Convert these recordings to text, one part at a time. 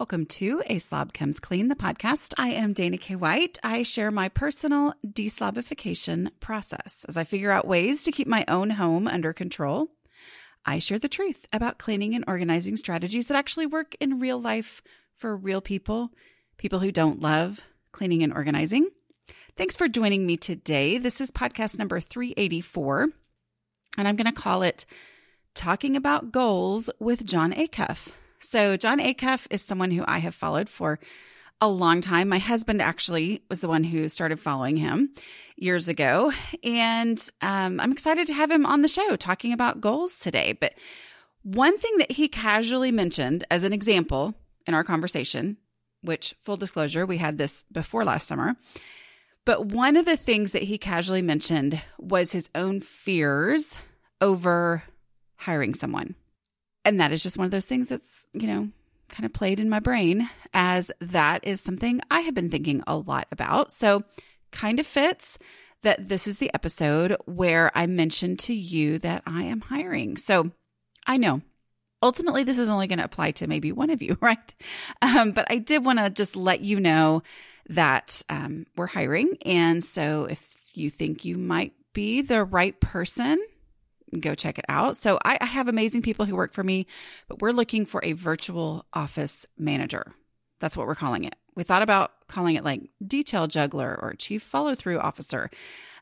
Welcome to A Slob Comes Clean, the podcast. I am Dana K. White. I share my personal deslobification process as I figure out ways to keep my own home under control. I share the truth about cleaning and organizing strategies that actually work in real life for real people, people who don't love cleaning and organizing. Thanks for joining me today. This is podcast number 384, and I'm going to call it Talking About Goals with Jon Acuff. So Jon Acuff is someone who I have followed for a long time. My husband actually was the one who started following him years ago. And I'm excited to have him on the show talking about goals today. But one thing that he casually mentioned as an example in our conversation, which full disclosure, we had this before last summer. But one of the things that he casually mentioned was his own fears over hiring someone. And that is just one of those things that's, you know, kind of played in my brain, as that is something I have been thinking a lot about. So kind of fits that this is the episode where I mentioned to you that I am hiring. So I know ultimately this is only going to apply to maybe one of you, right? But I did want to just let you know that we're hiring. And so if you think you might be the right person, go check it out. So I have amazing people who work for me, but we're looking for a virtual office manager. That's what we're calling it. We thought about calling it like detail juggler or chief follow-through officer.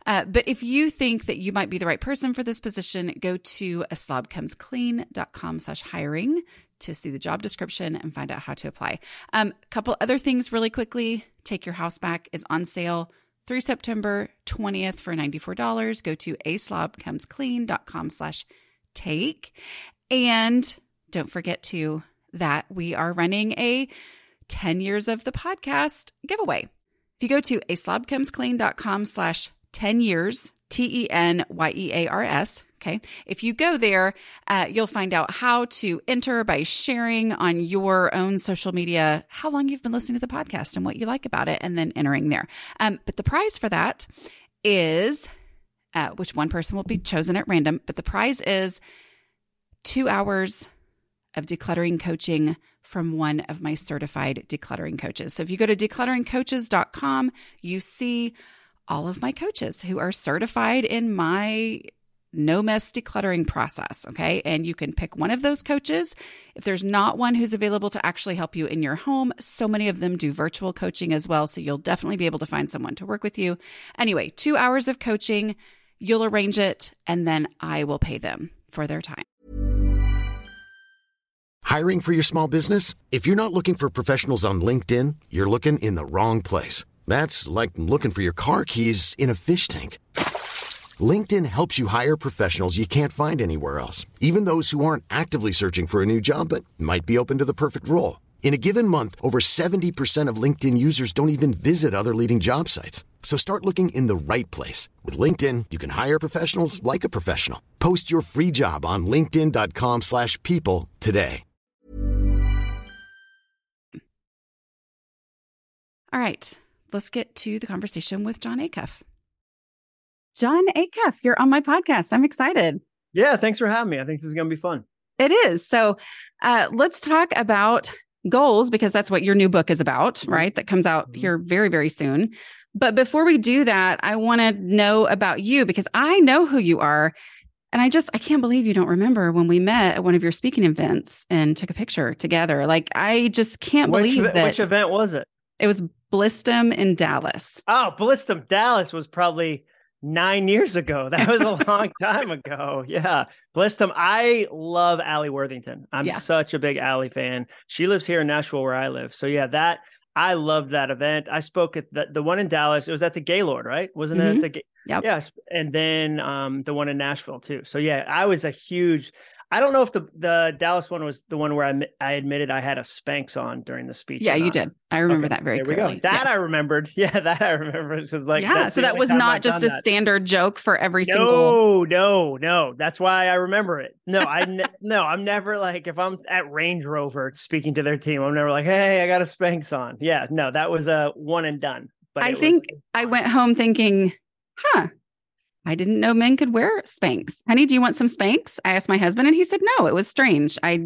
But if you think that you might be the right person for this position, go to aslobcomesclean.com/hiring to see the job description and find out how to apply. A couple other things really quickly. Take Your House Back is on sale through September 20th for $94. Go to aslobcomesclean.com/take. And don't forget too that we are running a 10 years of the podcast giveaway. If you go to aslobcomesclean.com/10 years, TENYEARS, okay? If you go there, you'll find out how to enter by sharing on your own social media how long you've been listening to the podcast and what you like about it, and then entering there. But the prize for that is, which one person will be chosen at random, but the prize is 2 hours of decluttering coaching from one of my certified decluttering coaches. So if you go to declutteringcoaches.com, you see all of my coaches who are certified in my no mess decluttering process. Okay. And you can pick one of those coaches. If there's not one who's available to actually help you in your home, so many of them do virtual coaching as well. So you'll definitely be able to find someone to work with you. Anyway, 2 hours of coaching, you'll arrange it, and then I will pay them for their time. Hiring for your small business? If you're not looking for professionals on LinkedIn, you're looking in the wrong place. That's like looking for your car keys in a fish tank. LinkedIn helps you hire professionals you can't find anywhere else, even those who aren't actively searching for a new job but might be open to the perfect role. In a given month, over 70% of LinkedIn users don't even visit other leading job sites. So start looking in the right place. With LinkedIn, you can hire professionals like a professional. Post your free job on linkedin.com/people today. All right. Let's get to the conversation with Jon Acuff. Jon Acuff, you're on my podcast. I'm excited. Yeah, thanks for having me. I think this is going to be fun. It is. So let's talk about goals, because that's what your new book is about, right? That comes out here very, very soon. But before we do that, I want to know about you, because I know who you are. And I can't believe you don't remember when we met at one of your speaking events and took a picture together. Like, I just can't believe that. Which event was it? It was Blistem in Dallas. Oh, Blistem, Dallas was probably 9 years ago. That was a long time ago. Yeah. Blistem. I love Allie Worthington. I'm such a big Allie fan. She lives here in Nashville where I live. So yeah, I loved that event. I spoke at the one in Dallas. It was at the Gaylord, right? Wasn't it? Yep. Yes. And then the one in Nashville too. So yeah, I was I don't know if the Dallas one was the one where I admitted I had a Spanx on during the speech. Yeah, you did. I remember that very clearly. There we go. That I remembered. Yeah, that I remember. So that was not just a standard joke for every single. No. That's why I remember it. No, I'm never like, if I'm at Range Rover speaking to their team, I'm never like, hey, I got a Spanx on. Yeah, no, that was a one and done. But I think I went home thinking, I didn't know men could wear Spanx. Honey, do you want some Spanx? I asked my husband and he said, no, it was strange. A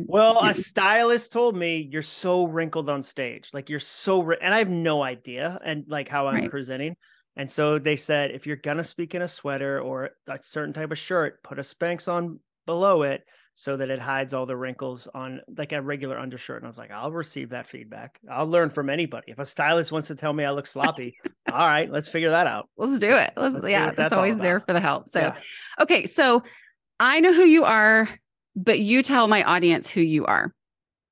stylist told me you're so wrinkled on stage. Like you're so, and I have no idea. And like how I'm presenting. And so they said, if you're going to speak in a sweater or a certain type of shirt, put a Spanx on below it so that it hides all the wrinkles on like a regular undershirt. And I was like, I'll receive that feedback. I'll learn from anybody. If a stylist wants to tell me I look sloppy, all right, let's figure that out. Let's do it. That's always there for the help. So, Okay. So I know who you are, but you tell my audience who you are.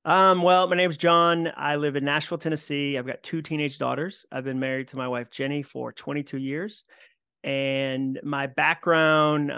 Well, my name's Jon. I live in Nashville, Tennessee. I've got two teenage daughters. I've been married to my wife, Jenny, for 22 years. And my background,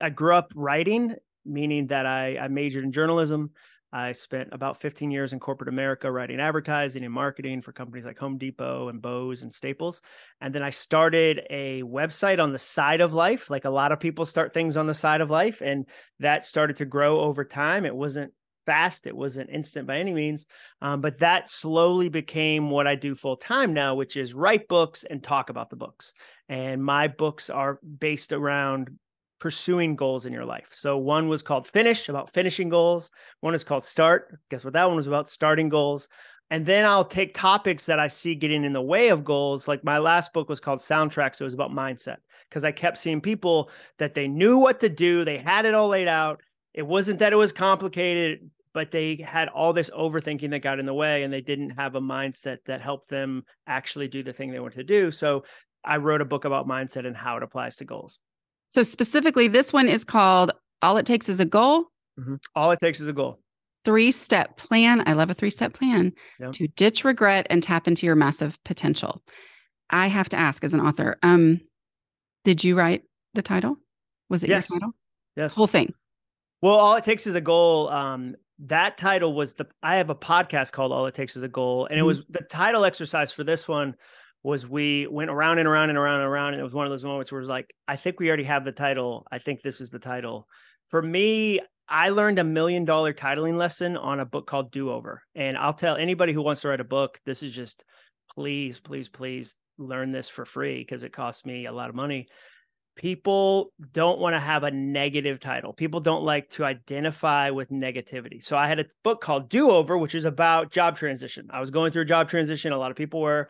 I grew up writing, meaning that I majored in journalism. I spent about 15 years in corporate America writing advertising and marketing for companies like Home Depot and Bose and Staples. And then I started a website on the side of life. Like a lot of people start things on the side of life, and that started to grow over time. It wasn't fast. It wasn't instant by any means. But that slowly became what I do full time now, which is write books and talk about the books. And my books are based around pursuing goals in your life. So one was called Finish, about finishing goals. One is called Start. Guess what? That one was about starting goals. And then I'll take topics that I see getting in the way of goals. Like my last book was called Soundtrack. So it was about mindset, because I kept seeing people that they knew what to do. They had it all laid out. It wasn't that it was complicated, but they had all this overthinking that got in the way, and they didn't have a mindset that helped them actually do the thing they wanted to do. So I wrote a book about mindset and how it applies to goals. So specifically, this one is called All It Takes Is a Goal. Mm-hmm. All It Takes Is a Goal. 3-step plan. I love a 3-step plan to ditch regret and tap into your massive potential. I have to ask, as an author, did you write the title? Was it your title? Yes. Whole thing. Well, All It Takes Is a Goal. That title was I have a podcast called All It Takes Is a Goal. And it was the title exercise for this one was we went around and around and around and around. And it was one of those moments where it was like, I think we already have the title. I think this is the title. For me, I learned a $1 million titling lesson on a book called Do Over. And I'll tell anybody who wants to write a book, this is just please, please, please learn this for free, because it cost me a lot of money. People don't want to have a negative title. People don't like to identify with negativity. So I had a book called Do Over, which is about job transition. I was going through a job transition. A lot of people were,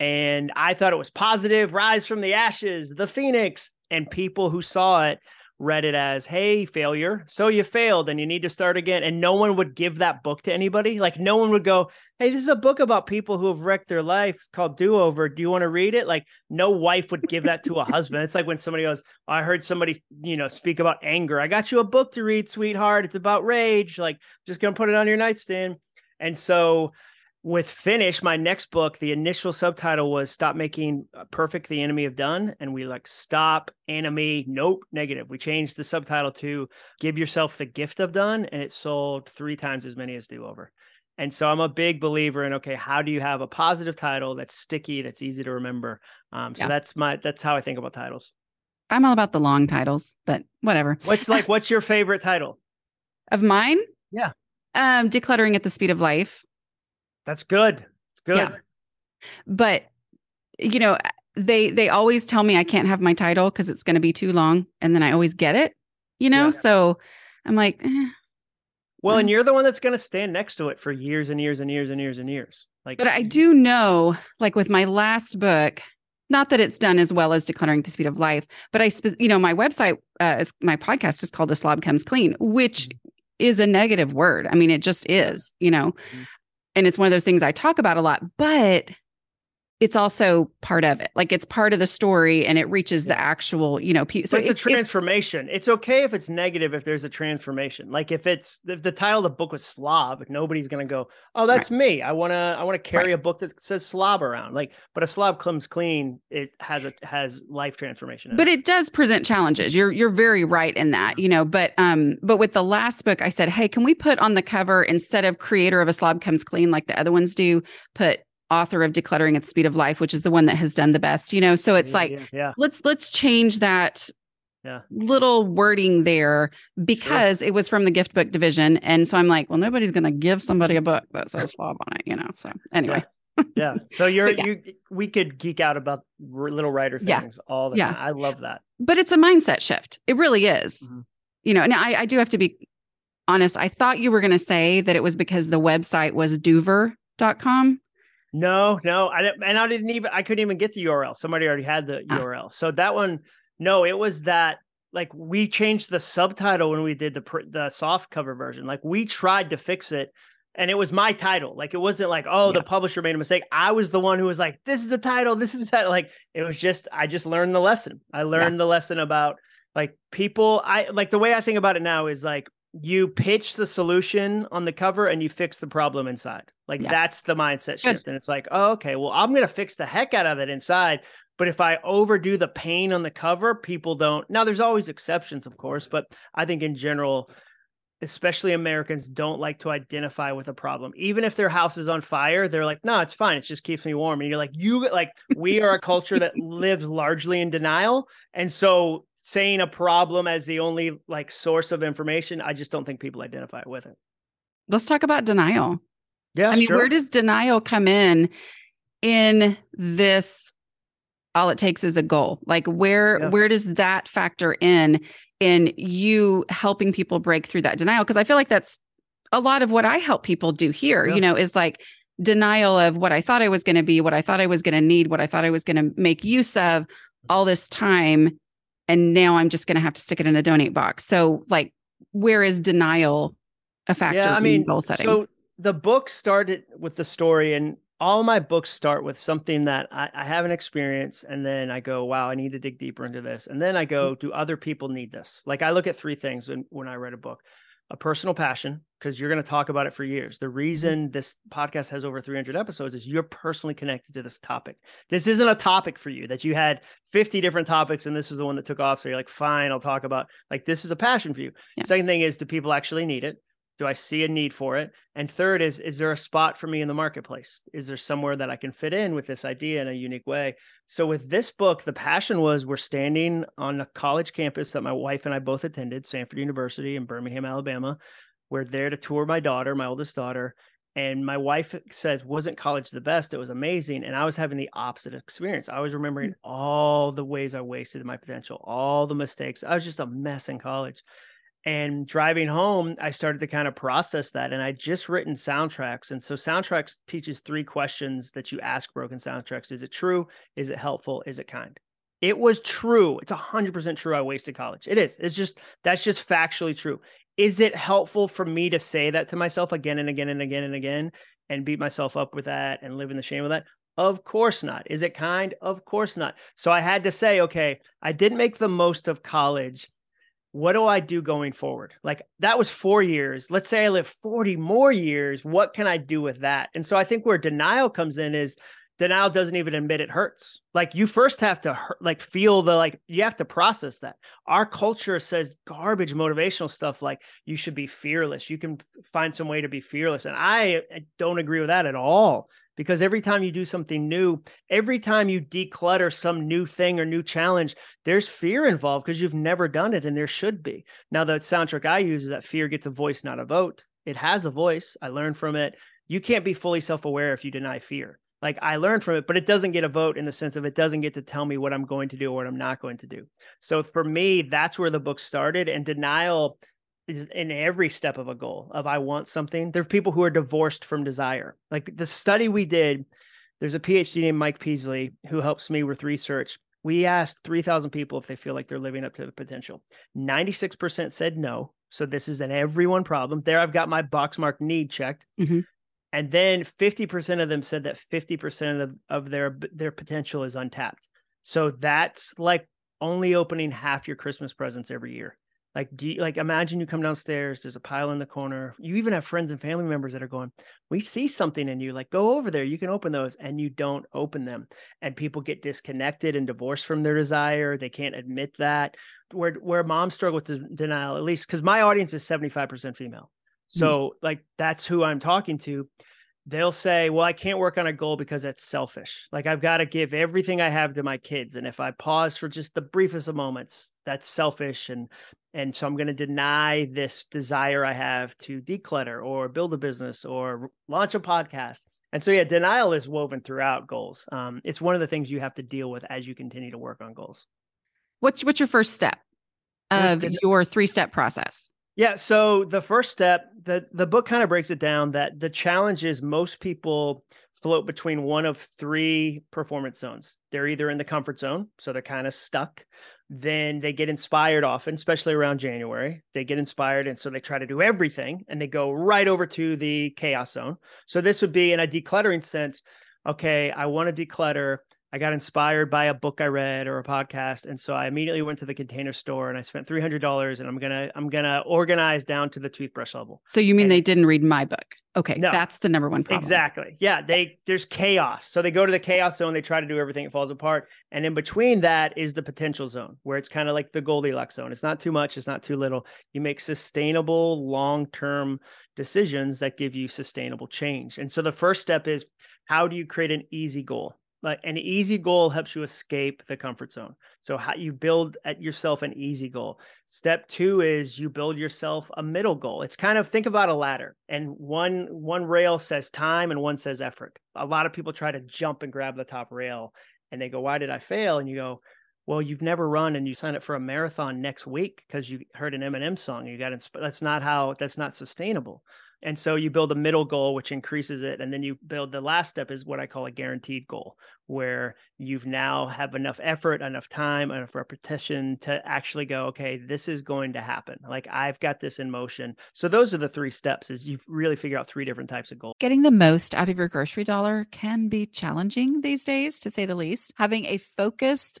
and I thought it was positive, rise from the ashes, the phoenix. And people who saw it read it as, hey, failure. So you failed and you need to start again. And no one would give that book to anybody. Like no one would go, hey, this is a book about people who have wrecked their life. It's called Do Over. Do you want to read it? Like no wife would give that to a husband. It's like when somebody goes, I heard somebody, speak about anger. I got you a book to read, sweetheart. It's about rage. Like just going to put it on your nightstand. And so with Finish, my next book, the initial subtitle was Stop Making Perfect the Enemy of Done. And we stop, enemy, nope, negative. We changed the subtitle to Give Yourself the Gift of Done. And it sold 3 times as many as Do Over. And so I'm a big believer in, okay, how do you have a positive title that's sticky, that's easy to remember? So that's how I think about titles. I'm all about the long titles, but whatever. What's your favorite title? Of mine? Yeah. Decluttering at the Speed of Life. That's good. It's good. Yeah. But, they always tell me I can't have my title because it's going to be too long. And then I always get it, So I'm like, eh. Well, and you're the one that's going to stand next to it for years and years and years and years and years. But I do know, with my last book, not that it's done as well as Decluttering at the Speed of Life, but my website, my podcast is called A Slob Comes Clean, which is a negative word. I mean, it just is, And it's one of those things I talk about a lot, but it's also part of it. It's part of the story and it reaches the actual, So it's a transformation. It's okay if it's negative, if there's a transformation. If the title of the book was Slob, nobody's going to go, oh, that's me. I want to carry a book that says slob around. But A Slob Comes Clean. It has life transformation in it. But it does present challenges. You're very right in that, but with the last book, I said, hey, can we put on the cover, instead of creator of A Slob Comes Clean, like the other ones do, put author of Decluttering at the Speed of Life, which is the one that has done the best, So it's let's change that little wording there, because it was from the gift book division. And so I'm like, well, nobody's going to give somebody a book that says slob on it, So anyway. Yeah. So we could geek out about little writer things all the time. I love that. But it's a mindset shift. It really is. Mm-hmm. You know, and I do have to be honest. I thought you were going to say that it was because the website was dover.com. No. I couldn't even get the URL. Somebody already had the URL. So that one, no, it was that. Like we changed the subtitle when we did the soft cover version. Like we tried to fix it, and it was my title. Like it wasn't like, the publisher made a mistake. I was the one who was like, this is the title. This is the title. Like it was just, I just learned the lesson. I learned the lesson about like people. I like the way I think about it now is like you pitch the solution on the cover and you fix the problem inside. Like that's the mindset shift. And it's like, I'm going to fix the heck out of it inside. But if I overdo the pain on the cover, people don't. Now, there's always exceptions, of course, but I think in general, especially Americans don't like to identify with a problem. Even if their house is on fire, they're like, no, it's fine. It just keeps me warm. And you're like, we are a culture that lives largely in denial. And so saying a problem as the only like source of information, I just don't think people identify with it. Let's talk about denial. Yeah, I mean, sure. Where does denial come in this? All it takes is a goal. Like where does that factor in you helping people break through that denial? Because I feel like that's a lot of what I help people do here, you know, is like denial of what I thought I was going to be, what I thought I was going to need, what I thought I was going to make use of all this time. And now I'm just going to have to stick it in a donate box. So like, where is denial a factor in goal setting? So the book started with the story, and all my books start with something that I haven't experienced. And then I go, wow, I need to dig deeper into this. And then I go, do other people need this? Like I look at three things when I read a book: a personal passion, because you're going to talk about it for years. The reason this podcast has over 300 episodes is you're personally connected to this topic. This isn't a topic for you that you had 50 different topics and this is the one that took off. So you're like, fine, I'll talk about, like, this is a passion for you. Yeah. Second thing is, do people actually need it? Do I see a need for it? And third is there a spot for me in the marketplace? Is there somewhere that I can fit in with this idea in a unique way? So with this book, the passion was, we're standing on a college campus that my wife and I both attended, Stanford University in Birmingham, Alabama. We're there to tour my daughter, my oldest daughter. And my wife says, wasn't college the best? It was amazing. And I was having the opposite experience. I was remembering all the ways I wasted my potential, all the mistakes. I was just a mess in college. And driving home, I started to kind of process that. And I'd just written Soundtracks. And so Soundtracks teaches three questions that you ask broken soundtracks. Is it true? Is it helpful? Is it kind? It was true. It's 100% true. I wasted college. It is. It's just, that's just factually true. Is it helpful for me to say that to myself again and again and again and again and beat myself up with that and live in the shame of that? Of course not. Is it kind? Of course not. So I had to say, okay, I didn't make the most of college. What do I do going forward? Like that was 4 years. Let's say I live 40 more years. What can I do with that? And so I think where denial comes in is denial doesn't even admit it hurts. Like you first have to you have to process that. Our culture says garbage motivational stuff. Like you should be fearless. You can find some way to be fearless. And I don't agree with that at all. Because every time you do something new, every time you declutter some new thing or new challenge, there's fear involved because you've never done it, and there should be. Now, the soundtrack I use is that fear gets a voice, not a vote. It has a voice. I learned from it. You can't be fully self-aware if you deny fear. Like I learned from it, but it doesn't get a vote in the sense of it doesn't get to tell me what I'm going to do or what I'm not going to do. So for me, that's where the book started, and denial is in every step of a goal of I want something. There are people who are divorced from desire. Like the study we did, there's a PhD named Mike Peasley who helps me with research. We asked 3,000 people if they feel like they're living up to the potential. 96% said no. So this is an everyone problem. There, I've got my box marked need checked. Mm-hmm. And then 50% of them said that 50% of their potential is untapped. So that's like only opening half your Christmas presents every year. Like, imagine you come downstairs, there's a pile in the corner. You even have friends and family members that are going, we see something in you, like go over there, you can open those, and you don't open them. And people get disconnected and divorced from their desire. They can't admit that. Where moms struggle with denial, at least, because my audience is 75% female. So like, that's who I'm talking to. They'll say, well, I can't work on a goal because that's selfish. Like I've got to give everything I have to my kids. And if I pause for just the briefest of moments, that's selfish. And so I'm going to deny this desire I have to declutter or build a business or launch a podcast. And so, yeah, denial is woven throughout goals. It's one of the things you have to deal with as you continue to work on goals. What's your first step of your 3-step process? Yeah. So the first step, the book kind of breaks it down that the challenge is most people float between one of 3 performance zones. They're either in the comfort zone, so they're kind of stuck. Then they get inspired often, especially around January. They get inspired, and so they try to do everything, and they go right over to the chaos zone. So this would be in a decluttering sense. Okay, I want to declutter. I got inspired by a book I read or a podcast. And so I immediately went to the Container Store and I spent $300 and I'm going to organize down to the toothbrush level. So you mean they didn't read my book? Okay. No, that's the number one problem. Exactly. Yeah. There's chaos. So they go to the chaos zone, they try to do everything, it falls apart. And in between that is the potential zone where it's kind of like the Goldilocks zone. It's not too much. It's not too little. You make sustainable long-term decisions that give you sustainable change. And so the first step is, how do you create an easy goal? Like an easy goal helps you escape the comfort zone. So how you build at yourself an easy goal. Step 2 is you build yourself a middle goal. It's kind of, think about a ladder, and one rail says time and one says effort. A lot of people try to jump and grab the top rail and they go, why did I fail? And you go, well, you've never run and you sign up for a marathon next week because you heard an Eminem song. You got inspired. That's not sustainable. And so you build a middle goal, which increases it. And then you build, the last step is what I call a guaranteed goal, where you've now have enough effort, enough time, enough repetition to actually go, okay, this is going to happen. Like I've got this in motion. So those are the 3 steps, is you really figure out 3 different types of goals. Getting the most out of your grocery dollar can be challenging these days, to say the least. Having a focused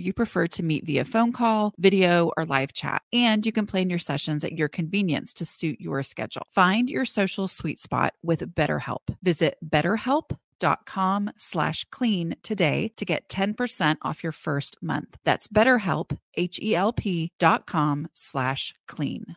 you prefer to meet via phone call, video, or live chat. And you can plan your sessions at your convenience to suit your schedule. Find your social sweet spot with BetterHelp. Visit BetterHelp.com/clean today to get 10% off your first month. That's BetterHelp, HELP.com/clean.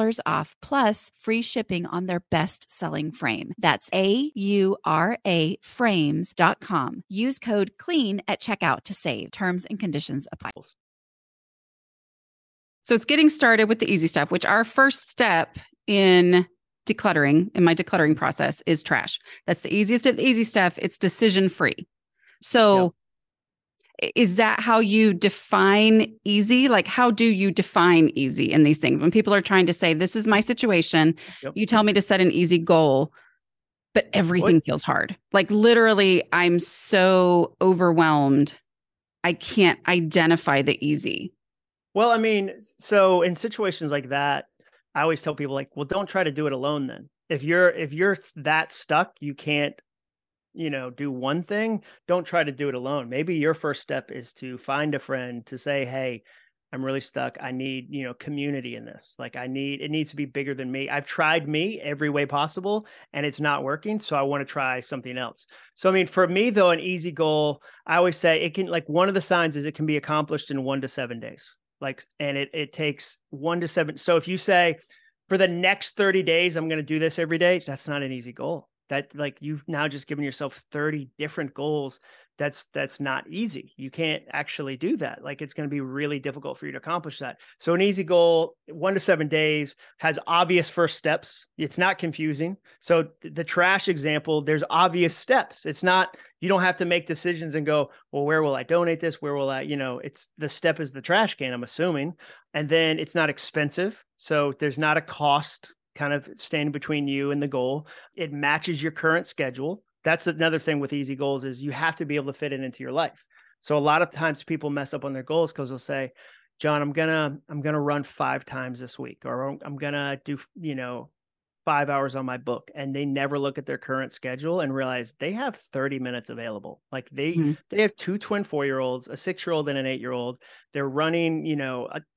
$10 off plus free shipping on their best-selling frame. That's AURA frames.com. Use code CLEAN at checkout to save. Terms and conditions apply. So it's getting started with the easy stuff, which our first step in decluttering, in my decluttering process, is trash. That's the easiest of the easy stuff. It's decision-free. So is that how you define easy? Like, how do you define easy in these things? When people are trying to say, this is my situation, you tell me to set an easy goal, but everything feels hard. Like, literally, I'm so overwhelmed. I can't identify the easy. Well, I mean, so in situations like that, I always tell people, like, well, don't try to do it alone then. If you're that stuck, you can't, do one thing, don't try to do it alone. Maybe your first step is to find a friend to say, hey, I'm really stuck. I need, community in this. Like, it needs to be bigger than me. I've tried me every way possible and it's not working. So I want to try something else. So, I mean, for me though, an easy goal, I always say it can, like, one of the signs is it can be accomplished in 1 to 7 days. Like, and it takes 1 to 7. So if you say for the next 30 days, I'm going to do this every day, that's not an easy goal. That, like, you've now just given yourself 30 different goals. That's not easy. You can't actually do that. Like, it's going to be really difficult for you to accomplish that. So an easy goal, 1 to 7 days, has obvious first steps. It's not confusing. So the trash example, there's obvious steps. It's not, you don't have to make decisions and go, well, where will I donate this? Where will I, it's, the step is the trash can, I'm assuming. And then it's not expensive. So there's not a cost kind of standing between you and the goal. It matches your current schedule. That's another thing with easy goals, is you have to be able to fit it into your life. So a lot of times people mess up on their goals because they'll say, John, I'm going to run 5 times this week, or I'm going to do, 5 hours on my book. And they never look at their current schedule and realize they have 30 minutes available. Like, they have 2 twin 4-year-olds, a 6-year-old and an 8-year-old. They're running,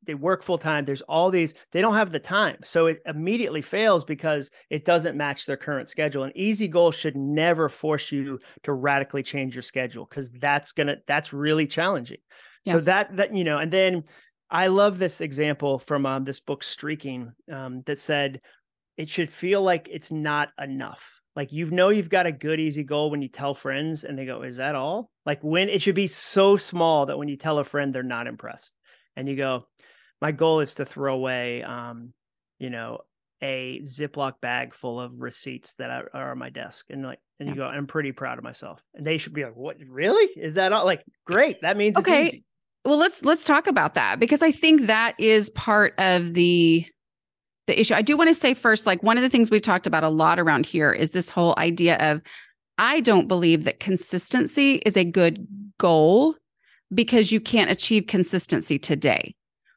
they work full time. There's all these, they don't have the time. So it immediately fails because it doesn't match their current schedule. An easy goal should never force you to radically change your schedule, because that's really challenging. Yeah. So and then I love this example from this book Streaking, that said, it should feel like it's not enough. Like, you've got a good easy goal when you tell friends and they go, is that all? Like, when it should be so small that when you tell a friend, they're not impressed. And you go, my goal is to throw away, a Ziploc bag full of receipts that are on my desk. And you go, I'm pretty proud of myself. And they should be like, what, really? Is that all? Like, great. That means it's easy. Well, let's talk about that, because I think that is part of the issue. I do want to say first, like, one of the things we've talked about a lot around here is this whole idea of, I don't believe that consistency is a good goal, because you can't achieve consistency today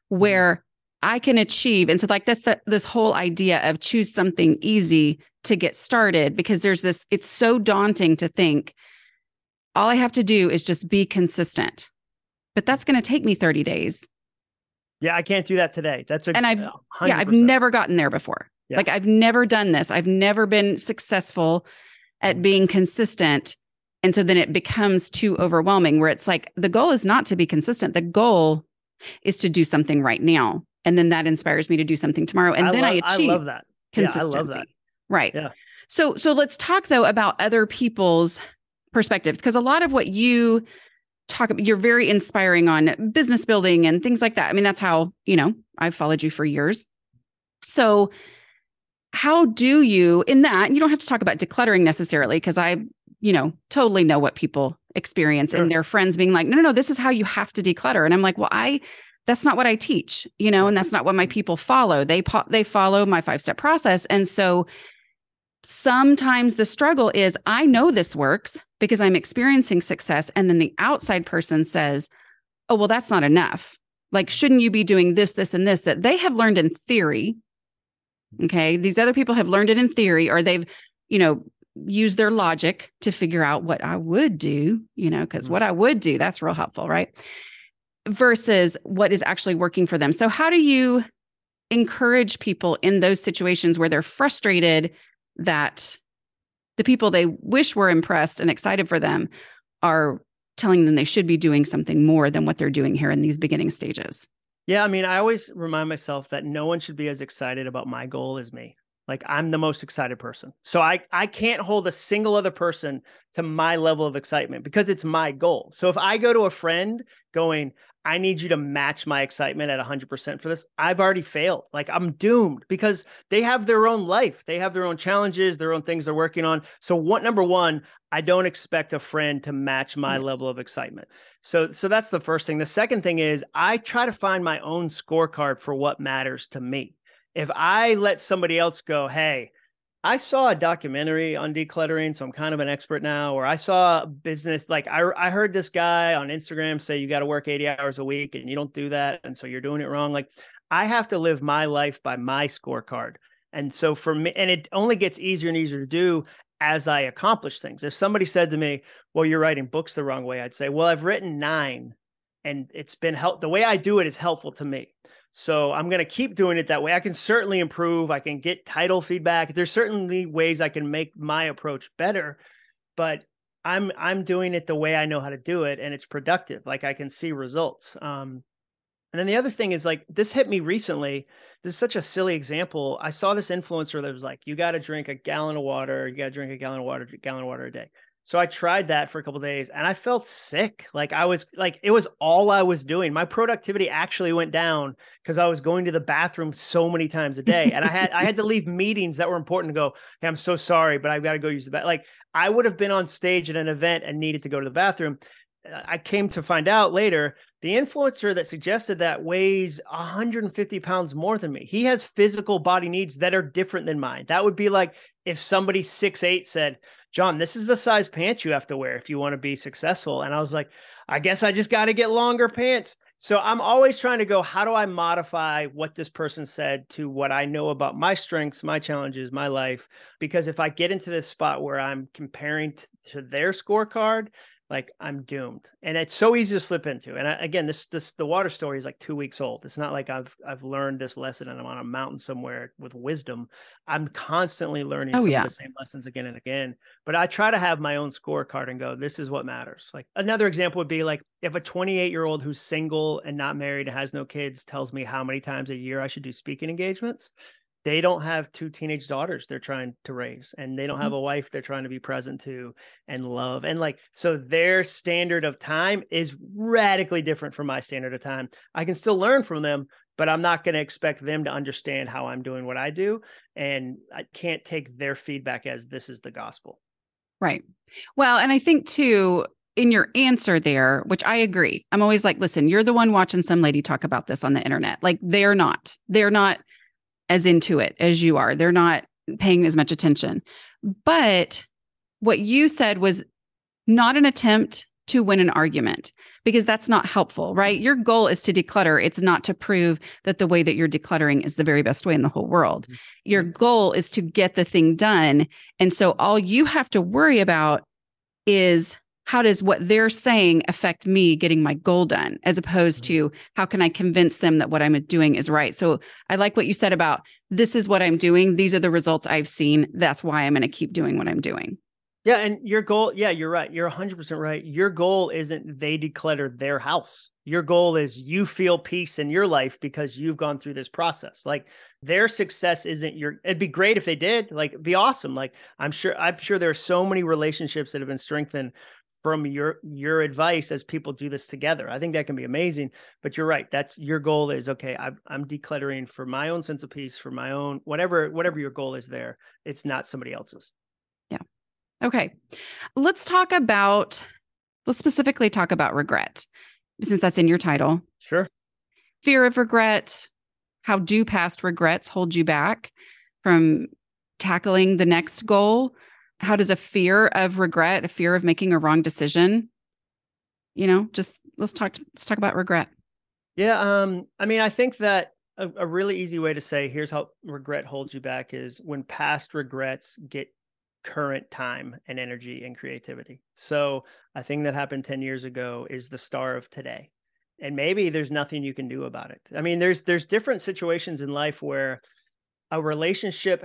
where I can achieve. And so, like, that's this whole idea of choose something easy to get started, because there's this, it's so daunting to think all I have to do is just be consistent, but that's going to take me 30 days. Yeah, I can't do that today. And I've never gotten there before. Yeah. Like, I've never done this. I've never been successful at being consistent. And so then it becomes too overwhelming, where it's like, the goal is not to be consistent. The goal is to do something right now. And then that inspires me to do something tomorrow. And then I achieve. I love that. Consistency. Yeah, I love that. Right. Yeah. So let's talk though about other people's perspectives, because a lot of what you talk about, you're very inspiring on business building and things like that. I mean, that's how, I've followed you for years. So how do you, in that, and you don't have to talk about decluttering necessarily, because I, totally know what people experience and their friends being like, no, this is how you have to declutter. And I'm like, well, that's not what I teach, and that's not what my people follow. They follow my 5-step process. And so sometimes the struggle is, I know this works because I'm experiencing success. And then the outside person says, oh, well, that's not enough. Like, shouldn't you be doing this, this, and this, that they have learned in theory? Okay. These other people have learned it in theory, or they've, used their logic to figure out what I would do, because what I would do, that's real helpful, right? Versus what is actually working for them. So how do you encourage people in those situations where they're frustrated that the people they wish were impressed and excited for them are telling them they should be doing something more than what they're doing here in these beginning stages? Yeah, I mean, I always remind myself that no one should be as excited about my goal as me. Like, I'm the most excited person. So I can't hold a single other person to my level of excitement because it's my goal. So if I go to a friend going, I need you to match my excitement at 100% for this, I've already failed. Like, I'm doomed because they have their own life. They have their own challenges, their own things they're working on. So what, number one, I don't expect a friend to match my level of excitement. So that's the first thing. The second thing is I try to find my own scorecard for what matters to me. If I let somebody else go, hey, I saw a documentary on decluttering, so I'm kind of an expert now, or I saw a business, like I heard this guy on Instagram say you got to work 80 hours a week and you don't do that, and so you're doing it wrong. Like, I have to live my life by my scorecard. And so for me, and it only gets easier and easier to do as I accomplish things. If somebody said to me, well, you're writing books the wrong way, I'd say, well, I've written 9 and it's been helpful. The way I do it is helpful to me. So I'm going to keep doing it that way. I can certainly improve. I can get title feedback. There's certainly ways I can make my approach better, but I'm doing it the way I know how to do it. And it's productive. Like, I can see results. And then the other thing is, like, this hit me recently. This is such a silly example. I saw this influencer that was like, you got to drink a gallon of water. You got to drink a gallon of water a day. So I tried that for a couple of days and I felt sick. Like, I was like, it was all I was doing. My productivity actually went down because I was going to the bathroom so many times a day. And I had to leave meetings that were important to go, hey, I'm so sorry, but I've got to go use the bathroom. Like, I would have been on stage at an event and needed to go to the bathroom. I came to find out later, the influencer that suggested that weighs 150 pounds more than me. He has physical body needs that are different than mine. That would be like if somebody 6'8" said, John, this is the size pants you have to wear if you want to be successful. And I was like, I guess I just got to get longer pants. So I'm always trying to go, how do I modify what this person said to what I know about my strengths, my challenges, my life? Because if I get into this spot where I'm comparing to their scorecard, like, I'm doomed. And it's so easy to slip into. And again, the water story is like 2 weeks old. It's not like I've learned this lesson and I'm on a mountain somewhere with wisdom. I'm constantly learning of the same lessons again and again. But I try to have my own scorecard and go, this is what matters. Like, another example would be like, if a 28-year-old who's single and not married and has no kids tells me how many times a year I should do speaking engagements, they don't have 2 teenage daughters they're trying to raise, and they don't have a wife they're trying to be present to and love. And like, so their standard of time is radically different from my standard of time. I can still learn from them, but I'm not going to expect them to understand how I'm doing what I do. And I can't take their feedback as this is the gospel. Right. Well, and I think too, in your answer there, which I agree, I'm always like, listen, you're the one watching some lady talk about this on the internet. Like, they're not as into it as you are. They're not paying as much attention. But what you said was not an attempt to win an argument, because that's not helpful, right? Your goal is to declutter. It's not to prove that the way that you're decluttering is the very best way in the whole world. Your goal is to get the thing done. And so all you have to worry about is, how does what they're saying affect me getting my goal done, as opposed to how can I convince them that what I'm doing is right? So I like what you said about, this is what I'm doing. These are the results I've seen. That's why I'm going to keep doing what I'm doing. Yeah. And your goal. Yeah, you're right. You're 100% right. Your goal isn't they declutter their house. Your goal is you feel peace in your life because you've gone through this process. Like, their success isn't your, it'd be great if they did, like, it'd be awesome. Like, I'm sure there are so many relationships that have been strengthened from your advice as people do this together. I think that can be amazing, but you're right. That's your goal is, okay, I'm decluttering for my own sense of peace, for my own, whatever your goal is there. It's not somebody else's. Yeah. Okay. Let's specifically talk about regret, since that's in your title. Sure. Fear of regret. How do past regrets hold you back from tackling the next goal? How does a fear of regret, a fear of making a wrong decision, let's talk about regret. Yeah. I mean, I think that a really easy way to say, here's how regret holds you back is when past regrets get current time and energy and creativity. So a thing that happened 10 years ago is the star of today. And maybe there's nothing you can do about it. I mean, there's different situations in life where a relationship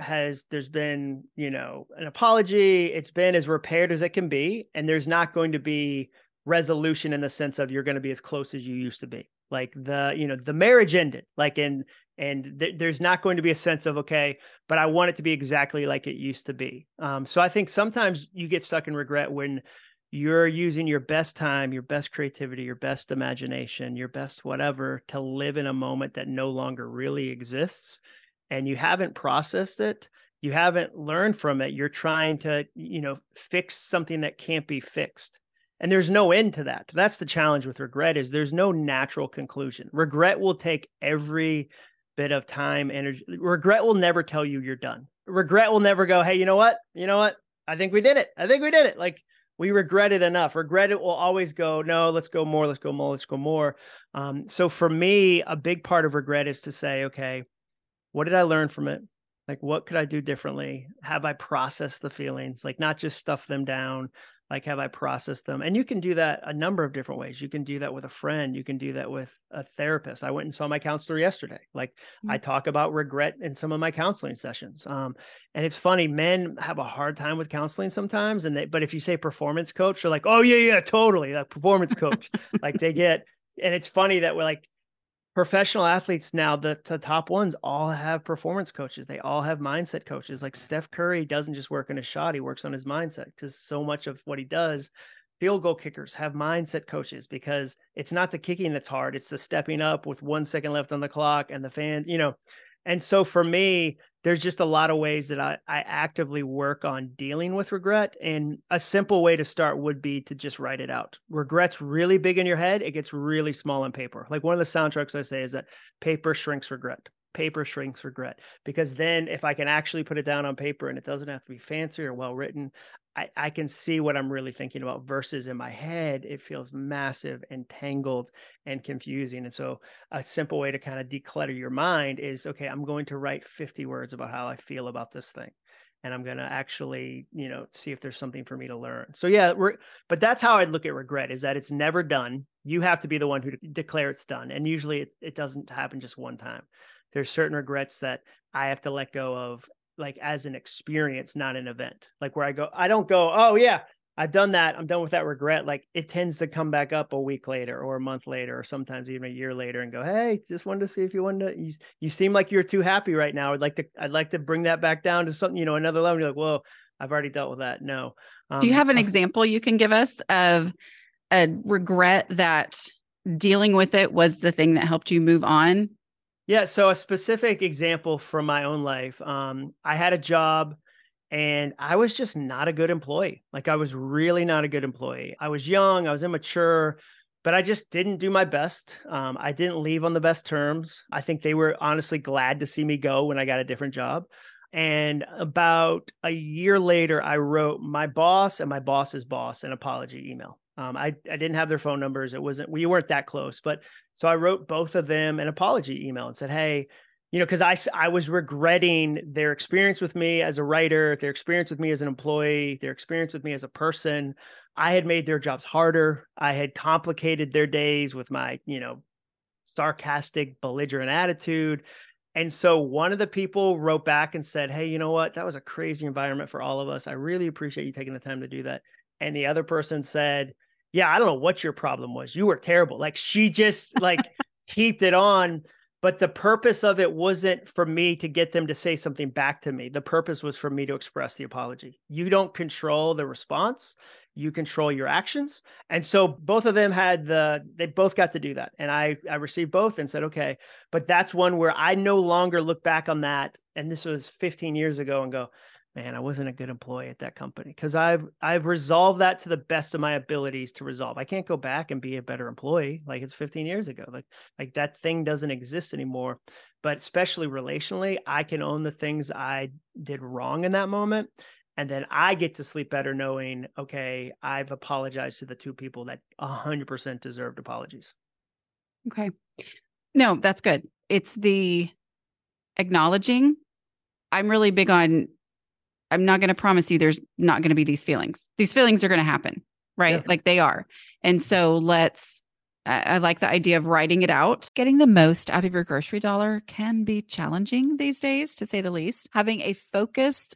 there's been, an apology, it's been as repaired as it can be, and there's not going to be resolution in the sense of you're going to be as close as you used to be. Like the marriage ended, there's not going to be a sense of, okay, but I want it to be exactly like it used to be. So I think sometimes you get stuck in regret when you're using your best time, your best creativity, your best imagination, your best whatever to live in a moment that no longer really exists. And you haven't processed it. You haven't learned from it. You're trying to, fix something that can't be fixed. And there's no end to that. That's the challenge with regret, is there's no natural conclusion. Regret will take every bit of time, energy. Regret will never tell you you're done. Regret will never go, hey, you know what? I think we did it. Like, we regret it enough. Regret it will always go, no, let's go more. So for me, a big part of regret is to say, okay, what did I learn from it? Like, what could I do differently? Have I processed the feelings? Like, not just stuff them down. Like, have I processed them? And you can do that a number of different ways. You can do that with a friend. You can do that with a therapist. I went and saw my counselor yesterday. Like, mm-hmm. I talk about regret in some of my counseling sessions. And it's funny, men have a hard time with counseling sometimes. But if you say performance coach, they're like, oh yeah, totally. Like, performance coach, like they get, and it's funny that we're like, professional athletes now, the top ones all have performance coaches. They all have mindset coaches. Like, Steph Curry doesn't just work on his shot. He works on his mindset, because so much of what he does, field goal kickers have mindset coaches, because it's not the kicking that's hard. It's the stepping up with 1 second left on the clock and the fans, And so for me, there's just a lot of ways that I actively work on dealing with regret. And a simple way to start would be to just write it out. Regret's really big in your head. It gets really small on paper. Like, one of the soundtracks I say is that paper shrinks regret, because then if I can actually put it down on paper, and it doesn't have to be fancy or well-written, I can see what I'm really thinking about, versus in my head, it feels massive and tangled and confusing. And so a simple way to kind of declutter your mind is, okay, I'm going to write 50 words about how I feel about this thing. And I'm going to actually, see if there's something for me to learn. So yeah, but that's how I look at regret, is that it's never done. You have to be the one who declare it's done. And usually it doesn't happen just one time. There's certain regrets that I have to let go of, like as an experience, not an event. Like, where I don't go, oh yeah, I've done that, I'm done with that regret. Like, it tends to come back up a week later or a month later, or sometimes even a year later, and go, hey, just wanted to see if you seem like you're too happy right now. I'd like to bring that back down to something, another level. You're like, whoa, I've already dealt with that. No. Do you have an example you can give us of a regret that dealing with it was the thing that helped you move on? Yeah. So a specific example from my own life, I had a job and I was just not a good employee. Like, I was really not a good employee. I was young, I was immature, but I just didn't do my best. I didn't leave on the best terms. I think they were honestly glad to see me go when I got a different job. And about a year later, I wrote my boss and my boss's boss an apology email. I didn't have their phone numbers. We weren't that close, but so I wrote both of them an apology email and said, hey, cause I was regretting their experience with me as a writer, their experience with me as an employee, their experience with me as a person. I had made their jobs harder. I had complicated their days with my, sarcastic, belligerent attitude. And so one of the people wrote back and said, hey, you know what? That was a crazy environment for all of us. I really appreciate you taking the time to do that. And the other person said, yeah, I don't know what your problem was. You were terrible. Like, she just heaped it on, but the purpose of it wasn't for me to get them to say something back to me. The purpose was for me to express the apology. You don't control the response. You control your actions. And so both of them they both got to do that. And I received both and said, okay, but that's one where I no longer look back on that. And this was 15 years ago and go, man, I wasn't a good employee at that company, because I've resolved that to the best of my abilities to resolve. I can't go back and be a better employee. Like, it's 15 years ago. Like that thing doesn't exist anymore. But especially relationally, I can own the things I did wrong in that moment. And then I get to sleep better knowing, okay, I've apologized to the two people that 100% deserved apologies. Okay. No, that's good. It's the acknowledging. I'm really big on, I'm not going to promise you there's not going to be these feelings. These feelings are going to happen, right? Yeah. Like, they are. And so I like the idea of writing it out. Getting the most out of your grocery dollar can be challenging these days, to say the least. Having a focused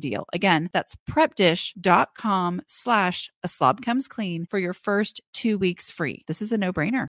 deal. Again, that's prepdish.com/A Slob Comes Clean for your first 2 weeks free. This is a no-brainer.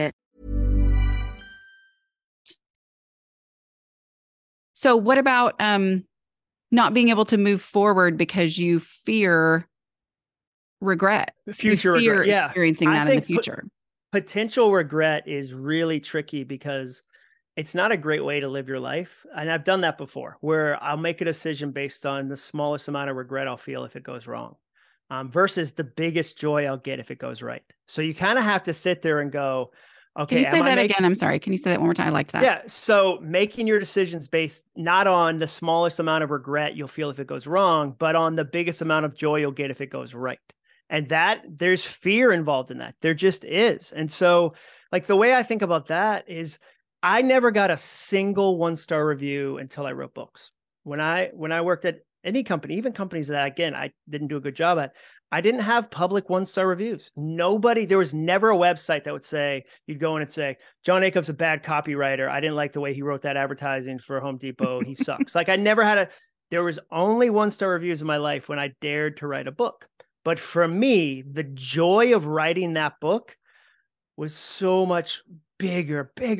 So what about not being able to move forward because you fear regret? Future regret. Yeah. Experiencing that in the future. Potential regret is really tricky because it's not a great way to live your life. And I've done that before where I'll make a decision based on the smallest amount of regret I'll feel if it goes wrong versus the biggest joy I'll get if it goes right. So you kind of have to sit there and go, okay, can you say that again? I'm sorry. Can you say that one more time? I liked that. Yeah. So making your decisions based not on the smallest amount of regret you'll feel if it goes wrong, but on the biggest amount of joy you'll get if it goes right. And that there's fear involved in that. There just is. And so like the way I think about that is I never got a single one-star review until I wrote books. When I worked at any company, even companies that, again, I didn't do a good job at, I didn't have public one-star reviews. Nobody, there was never a website that would say, you'd go in and say, Jon Acuff's a bad copywriter. I didn't like the way he wrote that advertising for Home Depot. He sucks. Like I never had there was only one-star reviews in my life when I dared to write a book. But for me, the joy of writing that book was so much bigger than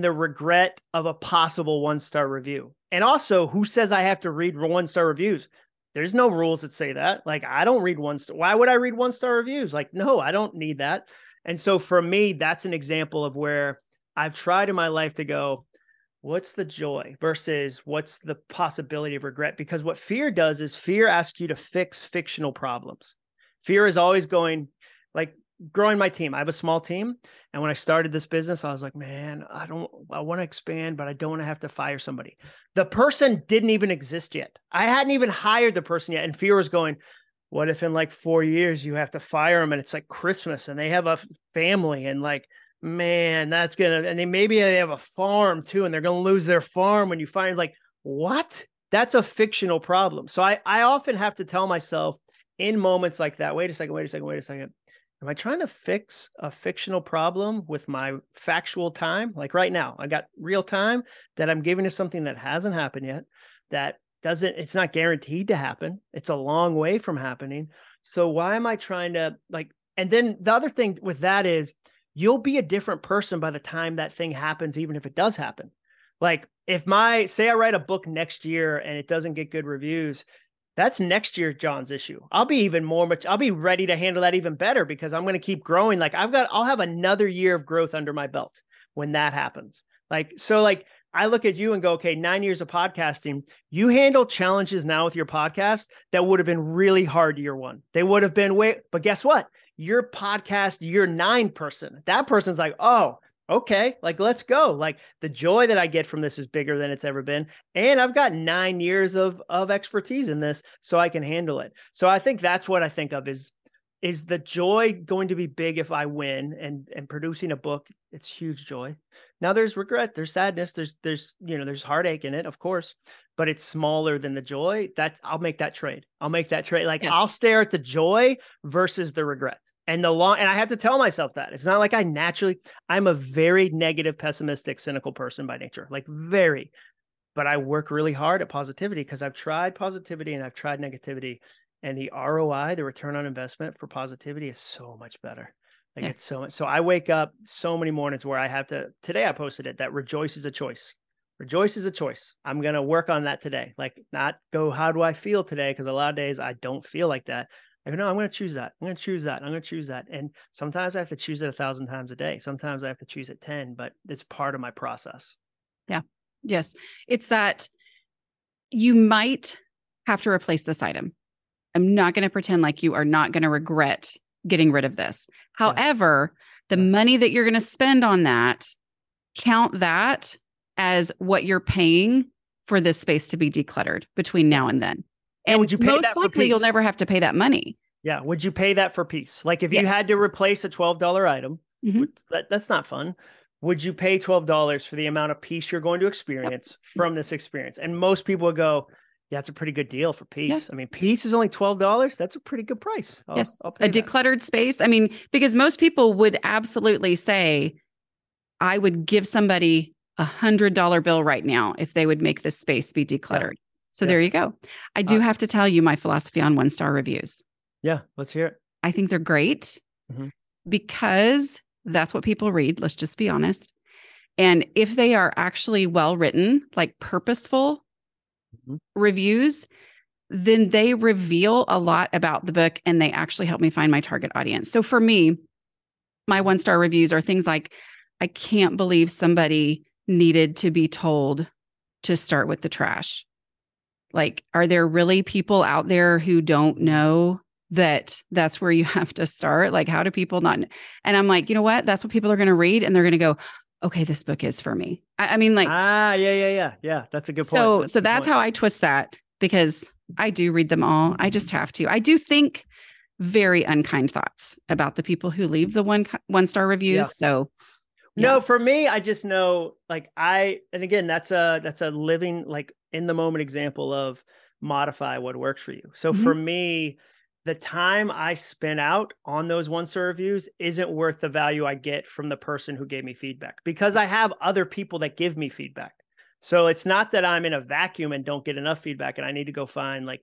the regret of a possible one-star review. And also, who says I have to read one-star reviews? There's no rules that say that. Like, I don't read one-star. Why would I read one-star reviews? Like, no, I don't need that. And so for me, that's an example of where I've tried in my life to go, what's the joy versus what's the possibility of regret? Because what fear does is fear asks you to fix fictional problems. Fear is always going, like growing my team. I have a small team. And when I started this business, I was like, man, I want to expand, but I don't want to have to fire somebody. The person didn't even exist yet. I hadn't even hired the person yet. And fear was going, what if in like 4 years you have to fire them and it's like Christmas and they have a family and like, man, that's going to, and maybe they have a farm too. And they're going to lose their farm when you find like, what? That's a fictional problem. So I often have to tell myself in moments like that, wait a second. Am I trying to fix a fictional problem with my factual time? Like right now, I got real time that I'm giving to something that hasn't happened yet. It's not guaranteed to happen. It's a long way from happening. So why am I trying to like, and then the other thing with that is you'll be a different person by the time that thing happens, even if it does happen. Like if say I write a book next year and it doesn't get good reviews, that's next year, Jon's issue. I'll be ready to handle that even better because I'm going to keep growing. Like I'll have another year of growth under my belt when that happens. Like, so like I look at you and go, okay, 9 years of podcasting, you handle challenges now with your podcast that would have been really hard year one. They would have been but guess what? Your podcast year 9 person, that person's like, oh, okay, like, let's go. Like the joy that I get from this is bigger than it's ever been. And I've got 9 years of expertise in this, so I can handle it. So I think that's what I think of is the joy going to be big if I win and producing a book, it's huge joy. Now there's regret, there's sadness, there's heartache in it, of course, but it's smaller than the joy. I'll make that trade. Like yes. I'll stare at the joy versus the regret. And I have to tell myself that. It's not like I naturally, I'm a very negative, pessimistic, cynical person by nature, like very, but I work really hard at positivity because I've tried positivity and I've tried negativity, and the ROI, the return on investment for positivity, is so much better. Like yes. It's so much. So I wake up so many mornings where I have to, today I posted it, that rejoice is a choice. Rejoice is a choice. I'm going to work on that today. Like not go, how do I feel today? Because a lot of days I don't feel like that. I go, no, I'm going to choose that. I'm going to choose that. I'm going to choose that. And sometimes I have to choose it 1,000 times a day. Sometimes I have to choose it 10, but it's part of my process. Yeah. Yes. It's that you might have to replace this item. I'm not going to pretend like you are not going to regret getting rid of this. However, the money that you're going to spend on that, count that as what you're paying for this space to be decluttered between now and then. And would you pay most that likely, for you'll never have to pay that money. Yeah. Would you pay that for peace? Like if yes. you had to replace a $12 item, mm-hmm. that's not fun. Would you pay $12 for the amount of peace you're going to experience yep. from this experience? And most people would go, yeah, that's a pretty good deal for peace. Yes. I mean, peace is only $12. That's a pretty good price. I'll pay a decluttered space. I mean, because most people would absolutely say, I would give somebody $100 bill right now if they would make this space be decluttered. Yeah. So there you go. I do have to tell you my philosophy on 1-star reviews. Yeah, let's hear it. I think they're great mm-hmm. because that's what people read. Let's just be honest. And if they are actually well-written, like purposeful mm-hmm. reviews, then they reveal a lot about the book and they actually help me find my target audience. So for me, my 1-star reviews are things like, I can't believe somebody needed to be told to start with the trash. Like, are there really people out there who don't know that that's where you have to start? Like, how do people not? And I'm like, you know what? That's what people are going to read. And they're going to go, okay, this book is for me. I mean, like, yeah. That's a good point. So that's how I twist that, because I do read them all. I just have to. I do think very unkind thoughts about the people who leave the one-star reviews. Yeah. So yeah. No, for me, I just know, like and again, that's a living, like in the moment example of modify what works for you. So mm-hmm. for me, the time I spend out on those 1-star reviews isn't worth the value I get from the person who gave me feedback, because I have other people that give me feedback. So it's not that I'm in a vacuum and don't get enough feedback and I need to go find like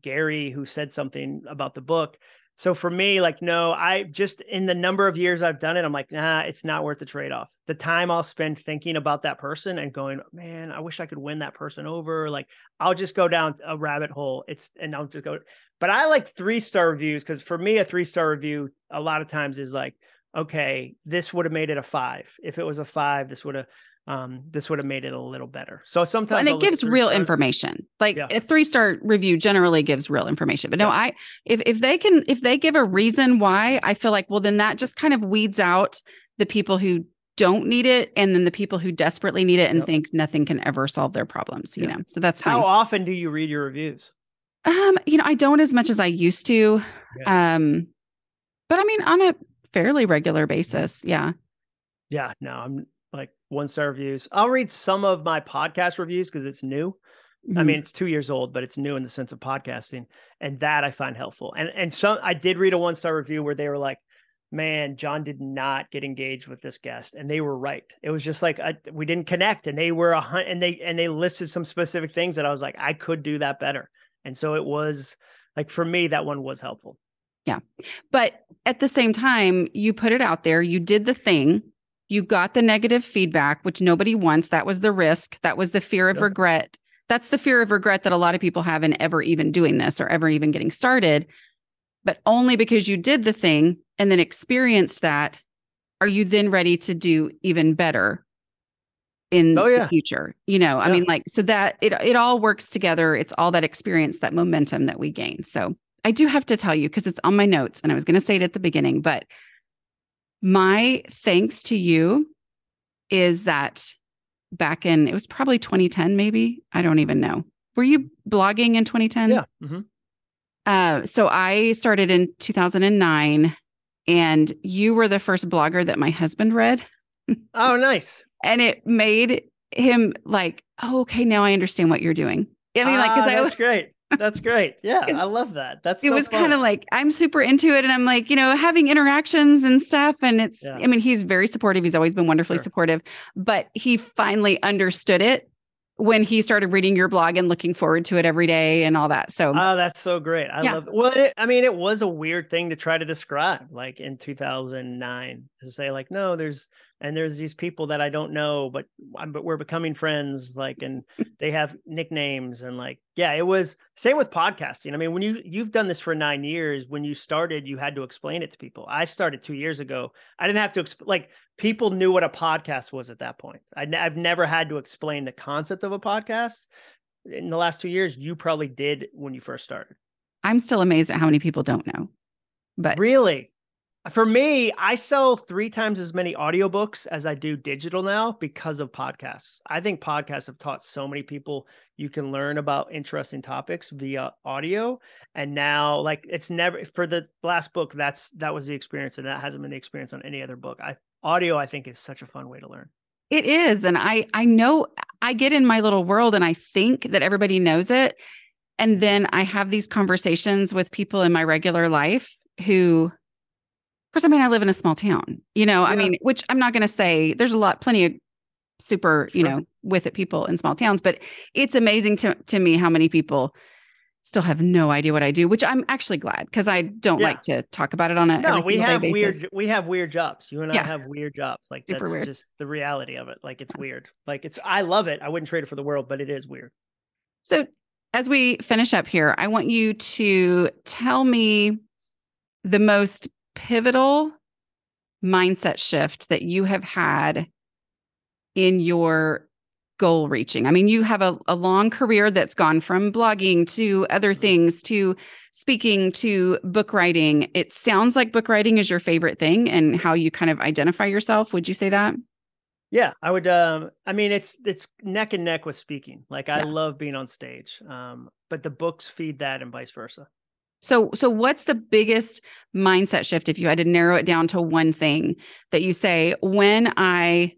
Gary who said something about the book. So for me, like, no, I just, in the number of years I've done it, I'm like, nah, it's not worth the trade-off. The time I'll spend thinking about that person and going, man, I wish I could win that person over. Like, I'll just go down a rabbit hole. I'll just go. But I like 3-star reviews, because for me, a 3-star review a lot of times is like, okay, this would have made it a 5. If it was a 5, this would have made it a little better. So sometimes and it gives real information. Like a 3-star review generally gives real information. But no, if they give a reason why, I feel like, well, then that just kind of weeds out the people who don't need it, and then the people who desperately need it and think nothing can ever solve their problems. You know, so that's how often do you read your reviews? I don't as much as I used to. Yeah. But I mean, on a fairly regular basis. Yeah. Yeah. No, I'm like 1-star reviews. I'll read some of my podcast reviews because it's new. Mm-hmm. I mean, it's 2 years old, but it's new in the sense of podcasting, and that I find helpful. And some, I did read a 1-star review where they were like, man, John did not get engaged with this guest. And they were right. It was just like, we didn't connect, and they were and they listed some specific things that I was like, I could do that better. And so it was like, for me, that one was helpful. Yeah. But at the same time, you put it out there, you did the thing. You got the negative feedback, which nobody wants. That was the risk. That was the fear of regret. That's the fear of regret that a lot of people have in ever even doing this or ever even getting started. But only because you did the thing and then experienced that, are you then ready to do even better in the future? You know, I mean, like, so that it all works together. It's all that experience, that momentum that we gain. So I do have to tell you, because it's on my notes and I was going to say it at the beginning, but my thanks to you is that back in, it was probably 2010, maybe. I don't even know. Were you blogging in 2010? Yeah. Mm-hmm. So I started in 2009, and you were the first blogger that my husband read. Oh, nice. And it made him like, oh, okay, now I understand what you're doing. I mean, like, because that's great. That's great. Yeah. I love that. That's so was kind of like, I'm super into it. And I'm like, you know, having interactions and stuff. And it's, I mean, he's very supportive. He's always been wonderfully supportive, but he finally understood it when he started reading your blog and looking forward to it every day and all that. So, oh, that's so great. I love it. Well, I mean, it was a weird thing to try to describe, like in 2009, to say like, no, there's these people that I don't know, but we're becoming friends, like, and they have nicknames and like, yeah, it was same with podcasting. I mean, when you've done this for 9 years, when you started, you had to explain it to people. I started 2 years ago. I didn't have to people knew what a podcast was at that point. I've never had to explain the concept of a podcast. In the last 2 years, you probably did when you first started. I'm still amazed at how many people don't know, but really for me, I sell 3 times as many audiobooks as I do digital now because of podcasts. I think podcasts have taught so many people you can learn about interesting topics via audio. And now like it's never for the last book, that was the experience. And that hasn't been the experience on any other book. Audio, I think, is such a fun way to learn. It is. And I know I get in my little world and I think that everybody knows it. And then I have these conversations with people in my regular life who, of course, I mean, I live in a small town, you know, I mean, which I'm not going to say there's plenty of super, you know, with it people in small towns, but it's amazing to me how many people still have no idea what I do, which I'm actually glad because I don't like to talk about it on a we have weird jobs. You and I have weird jobs. Like super weird. Just the reality of it. Like it's weird. Like I love it. I wouldn't trade it for the world, but it is weird. So as we finish up here, I want you to tell me the most pivotal mindset shift that you have had in your goal reaching. I mean, you have a long career that's gone from blogging to other things, to speaking, to book writing. It sounds like book writing is your favorite thing and how you kind of identify yourself. Would you say that? Yeah, I would. I mean, it's neck and neck with speaking. Like I love being on stage, but the books feed that and vice versa. So what's the biggest mindset shift if you had to narrow it down to one thing that you say, when I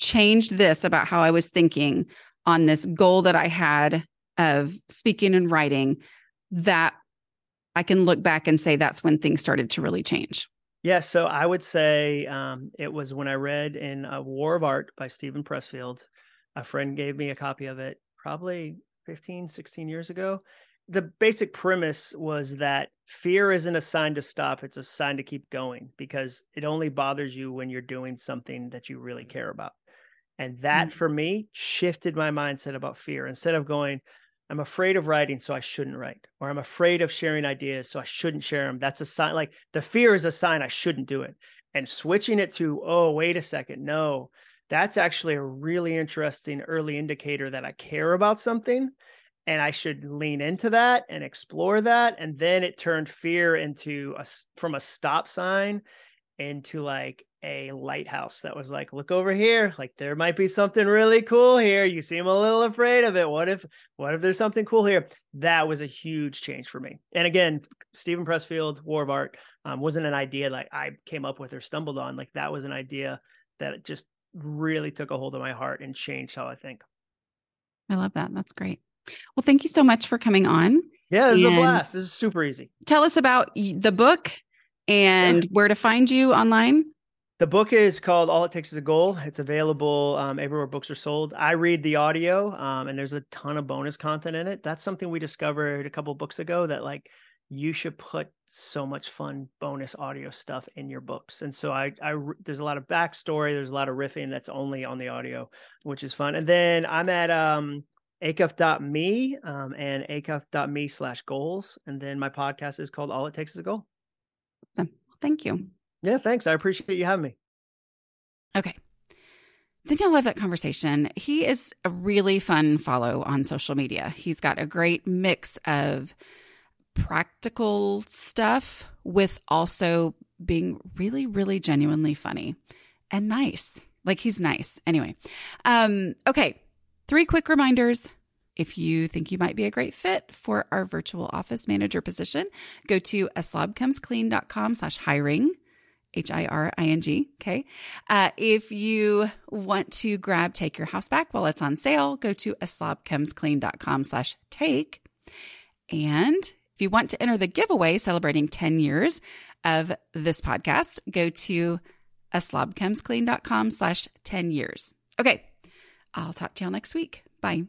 changed this about how I was thinking on this goal that I had of speaking and writing, that I can look back and say, that's when things started to really change. Yeah. So I would say it was when I read in War of Art by Stephen Pressfield. A friend gave me a copy of it probably 15, 16 years ago. The basic premise was that fear isn't a sign to stop. It's a sign to keep going because it only bothers you when you're doing something that you really care about. And that for me shifted my mindset about fear. Instead of going, I'm afraid of writing, so I shouldn't write, or I'm afraid of sharing ideas, so I shouldn't share them. That's a sign, like the fear is a sign I shouldn't do it. And switching it to, oh, wait a second. No, that's actually a really interesting early indicator that I care about something and I should lean into that and explore that. And then it turned fear into from a stop sign into like a lighthouse that was like, look over here, like there might be something really cool here. You seem a little afraid of it. What if there's something cool here? That was a huge change for me. And again, Stephen Pressfield, War of Art, wasn't an idea like I came up with or stumbled on. Like that was an idea that just really took a hold of my heart and changed how I think. I love that. That's great. Well, thank you so much for coming on. Yeah, this is a blast. This is super easy. Tell us about the book and where to find you online. The book is called All It Takes Is a Goal. It's available everywhere books are sold. I read the audio and there's a ton of bonus content in it. That's something we discovered a couple of books ago that like you should put so much fun bonus audio stuff in your books. And so there's a lot of backstory. There's a lot of riffing that's only on the audio, which is fun. And then I'm at Acuff.me and Acuff.me/goals. And then my podcast is called All It Takes Is a Goal. Awesome. Well, thank you. Yeah, thanks. I appreciate you having me. Okay. Did y'all love that conversation? He is a really fun follow on social media. He's got a great mix of practical stuff with also being really, really genuinely funny and nice. Like he's nice. Anyway. Okay. 3 quick reminders. If you think you might be a great fit for our virtual office manager position, go to aslobcomesclean.com/hiring, HIRING. Okay. If you want to grab Take Your House Back while it's on sale, go to aslobcomesclean.com/take. And if you want to enter the giveaway celebrating 10 years of this podcast, go to aslobcomesclean.com/10 years. Okay, I'll talk to y'all next week. Bye.